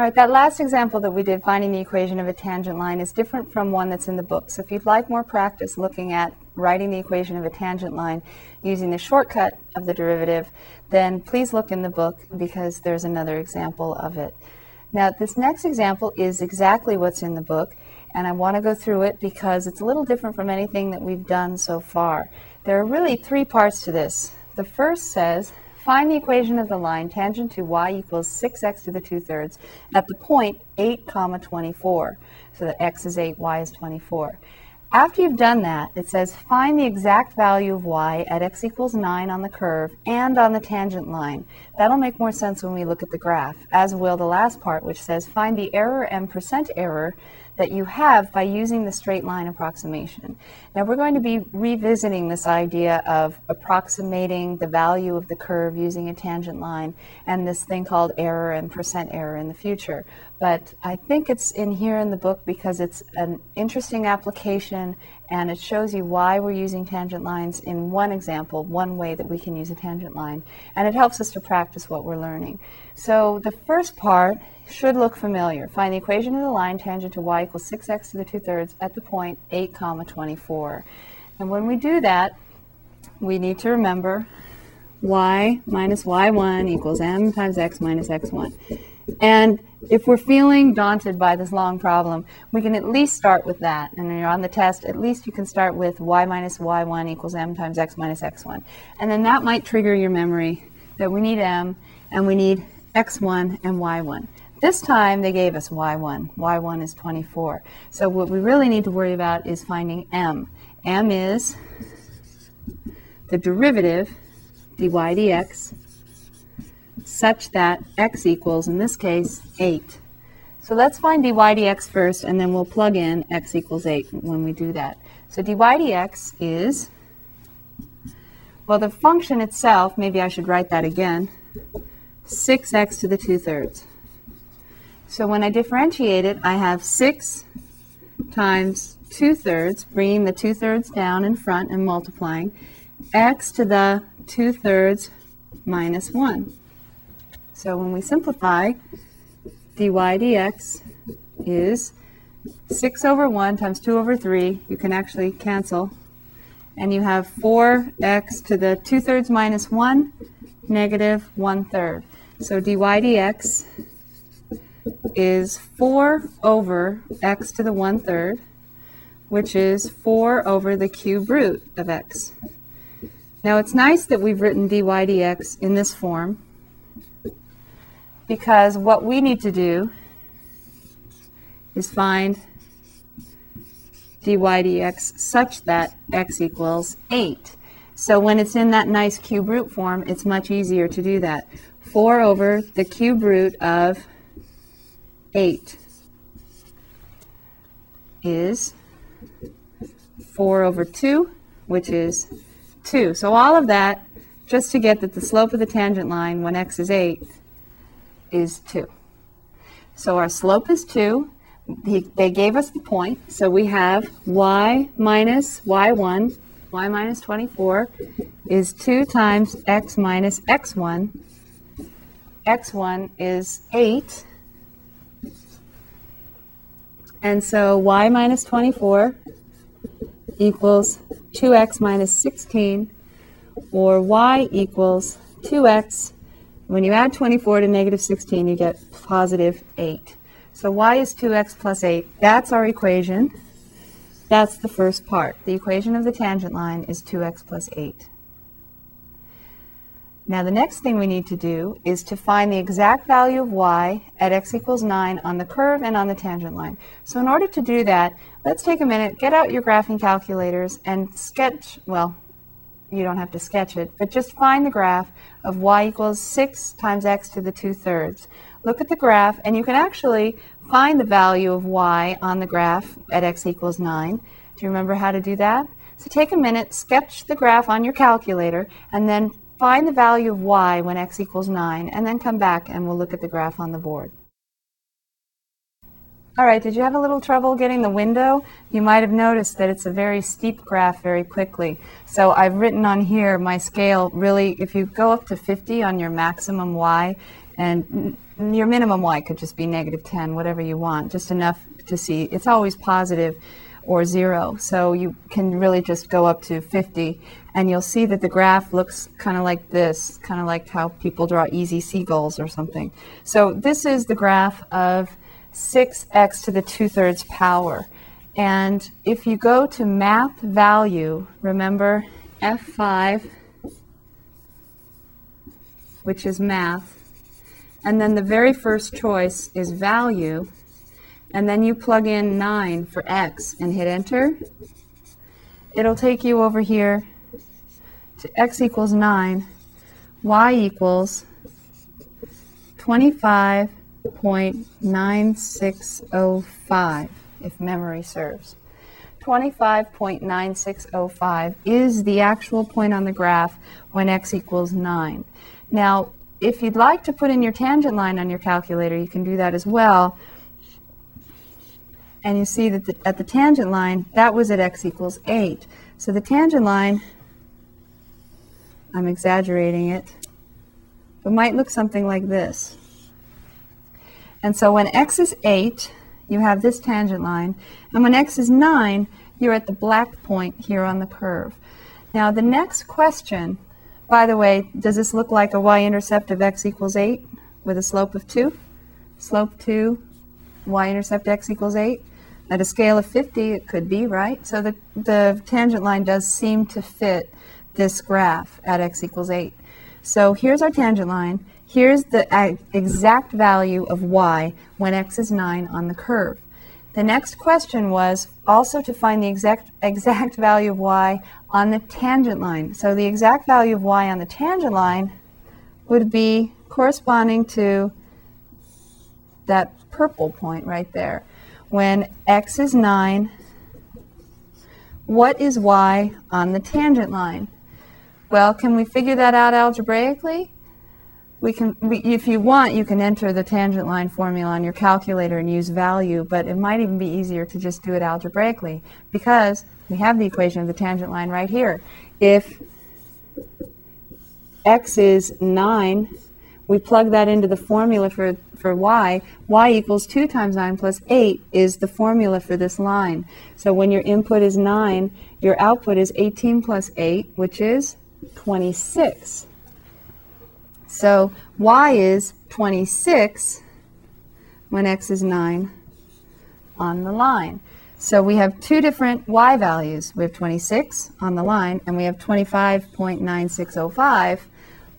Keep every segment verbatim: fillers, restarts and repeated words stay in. All right, that last example that we did, finding the equation of a tangent line, is different from one that's in the book. So if you'd like more practice looking at writing the equation of a tangent line using the shortcut of the derivative, then please look in the book because there's another example of it. Now, this next example is exactly what's in the book, and I want to go through it because it's a little different from anything that we've done so far. There are really three parts to this. The first says, find the equation of the line tangent to y equals six x to the two-thirds at the point eight, comma, twenty-four, so that x is eight, y is twenty-four. After you've done that, it says find the exact value of y at x equals nine on the curve and on the tangent line. That'll make more sense when we look at the graph, as will the last part, which says find the error and percent error that you have by using the straight line approximation. Now we're going to be revisiting this idea of approximating the value of the curve using a tangent line and this thing called error and percent error in the future. But I think it's in here in the book because it's an interesting application and it shows you why we're using tangent lines in one example, one way that we can use a tangent line. And it helps us to practice what we're learning. So the first part should look familiar. Find the equation of the line tangent to y equals six x to the two-thirds at the point eight, comma, twenty-four. And when we do that, we need to remember y minus y one equals m times x minus x one. And if we're feeling daunted by this long problem, we can at least start with that. And when you're on the test, at least you can start with y minus y one equals m times x minus x one. And then that might trigger your memory that we need m, and we need x one and y one. This time they gave us y one. y one is twenty-four. So what we really need to worry about is finding m. m is the derivative, dy dx, such that x equals, in this case, eight. So let's find dy dx first, and then we'll plug in x equals eight when we do that. So dy dx is, well, the function itself, maybe I should write that again, six x to the two-thirds. So when I differentiate it, I have six times two-thirds, bringing the two-thirds down in front and multiplying, x to the two-thirds minus one. So when we simplify, dy dx is six over one times two over three. You can actually cancel. And you have four x to the two-thirds minus one, negative one-third. So dy dx is four over x to the one-third, which is four over the cube root of x. Now it's nice that we've written dy dx in this form because what we need to do is find dy dx such that x equals eight. So when it's in that nice cube root form, it's much easier to do that. four over the cube root of eight is four over two, which is two. So all of that, just to get that the slope of the tangent line when x is eight is two. So our slope is two. They gave us the point. So we have y minus y one, y minus twenty-four, is two times x minus x one. x one is eight. And so y minus twenty-four equals two x minus sixteen, or y equals two x. When you add twenty-four to negative sixteen, you get positive eight. So y is two x plus eight. That's our equation. That's the first part. The equation of the tangent line is two x plus eight. Now the next thing we need to do is to find the exact value of y at x equals nine on the curve and on the tangent line. So in order to do that, let's take a minute, get out your graphing calculators and sketch, well, you don't have to sketch it, but just find the graph of y equals six times x to the two-thirds. Look at the graph and you can actually find the value of y on the graph at x equals nine. Do you remember how to do that? So take a minute, sketch the graph on your calculator, and then find the value of y when x equals nine, and then come back and we'll look at the graph on the board. All right, did you have a little trouble getting the window? You might have noticed that it's a very steep graph very quickly. So I've written on here my scale really, if you go up to fifty on your maximum y, And your minimum Y could just be negative ten, whatever you want, just enough to see. It's always positive or zero. So you can really just go up to fifty, and you'll see that the graph looks kind of like this, kind of like how people draw easy seagulls or something. So this is the graph of six x to the two-thirds power. And if you go to map value, remember F five, which is math, and then the very first choice is value, and then you plug in nine for x and hit enter. It'll take you over here to x equals nine, y equals twenty-five point nine six zero five, if memory serves. twenty-five point nine six zero five is the actual point on the graph when x equals nine. Now, if you'd like to put in your tangent line on your calculator, you can do that as well. And you see that the, at the tangent line, that was at x equals eight. So the tangent line, I'm exaggerating it, but might look something like this. And so when x is eight, you have this tangent line. And when x is nine, you're at the black point here on the curve. Now, the next question, by the way, does this look like a y-intercept of x equals eight with a slope of two? Slope two, y-intercept x equals eight. At a scale of fifty, it could be, right? So the, the tangent line does seem to fit this graph at x equals eight. So here's our tangent line. Here's the exact value of y when x is nine on the curve. The next question was also to find the exact exact value of y on the tangent line. So the exact value of y on the tangent line would be corresponding to that purple point right there. When x is nine, what is y on the tangent line? Well, can we figure that out algebraically? We can, we, if you want, you can enter the tangent line formula on your calculator and use value, but it might even be easier to just do it algebraically, because we have the equation of the tangent line right here. If x is nine, we plug that into the formula for, for y. Y equals two times nine plus eight is the formula for this line. So when your input is nine, your output is eighteen plus eight, which is twenty-six. So y is twenty-six when x is nine on the line. So we have two different y values. We have twenty-six on the line, and we have twenty-five point nine six zero five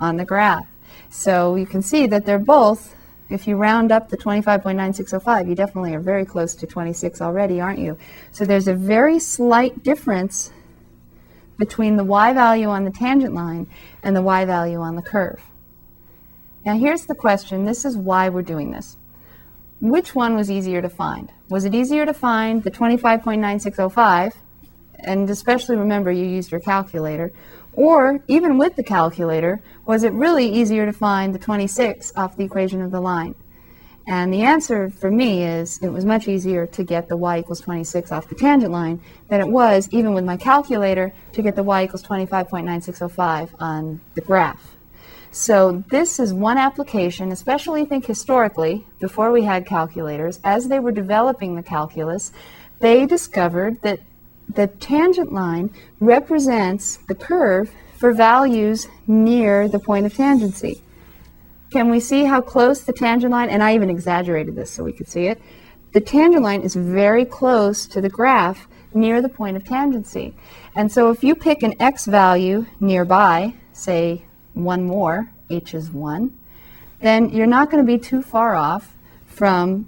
on the graph. So you can see that they're both, if you round up the twenty-five point nine six zero five, you definitely are very close to twenty-six already, aren't you? So there's a very slight difference between the y value on the tangent line and the y value on the curve. Now here's the question. This is why we're doing this. Which one was easier to find? Was it easier to find the twenty-five point nine six zero five, and especially remember you used your calculator, or even with the calculator, was it really easier to find the twenty-six off the equation of the line? And the answer for me is it was much easier to get the y equals twenty-six off the tangent line than it was, even with my calculator, to get the y equals twenty-five point nine six zero five on the graph. So this is one application, especially I think historically, before we had calculators, as they were developing the calculus, they discovered that the tangent line represents the curve for values near the point of tangency. Can we see how close the tangent line, and I even exaggerated this so we could see it, the tangent line is very close to the graph near the point of tangency. And so if you pick an x value nearby, say one more, h is one, then you're not going to be too far off from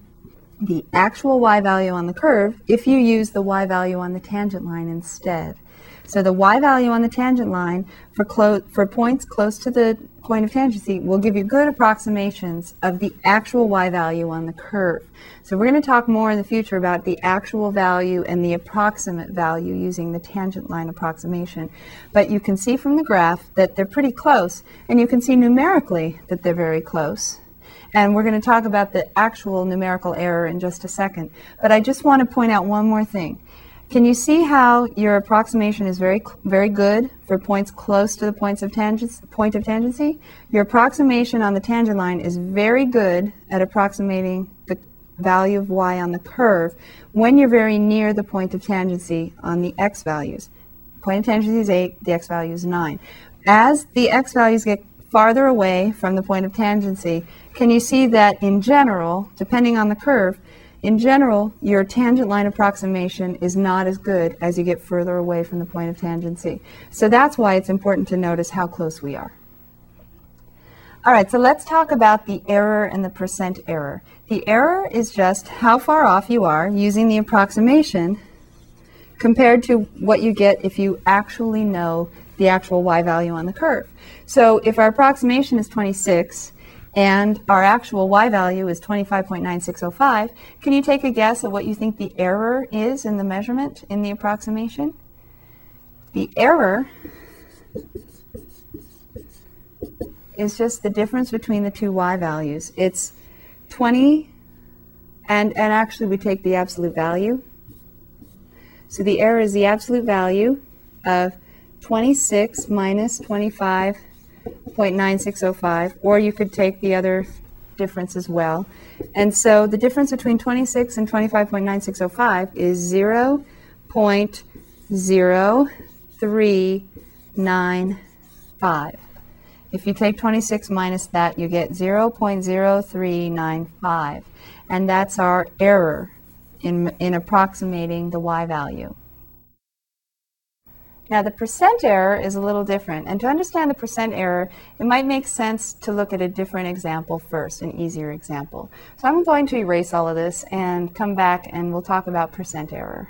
the actual y value on the curve if you use the y value on the tangent line instead. So the y value on the tangent line for, clo- for points close to the point of tangency will give you good approximations of the actual y value on the curve. So we're going to talk more in the future about the actual value and the approximate value using the tangent line approximation. But you can see from the graph that they're pretty close, and you can see numerically that they're very close. And we're going to talk about the actual numerical error in just a second. But I just want to point out one more thing. Can you see how your approximation is very very good for points close to the points of tangents, point of tangency? Your approximation on the tangent line is very good at approximating the value of y on the curve when you're very near the point of tangency on the x values. Point of tangency is eight, the x value is nine. As the x values get farther away from the point of tangency, can you see that in general, depending on the curve, in general, your tangent line approximation is not as good as you get further away from the point of tangency. So that's why it's important to notice how close we are. All right, so let's talk about the error and the percent error. The error is just how far off you are using the approximation compared to what you get if you actually know the actual y value on the curve. So if our approximation is twenty-six, and our actual y value is twenty-five point nine six zero five, can you take a guess at what you think the error is in the measurement, in the approximation? The error is just the difference between the two y values. It's twenty, and, and actually we take the absolute value. So the error is the absolute value of twenty-six minus twenty-five. point nine six zero five, or you could take the other difference as well. And so the difference between twenty-six and twenty-five point nine six zero five is zero point zero three nine five. If you take twenty-six minus that, you get zero point zero three nine five. And that's our error in, in approximating the y value. Now, the percent error is a little different. And to understand the percent error, it might make sense to look at a different example first, an easier example. So I'm going to erase all of this and come back and we'll talk about percent error.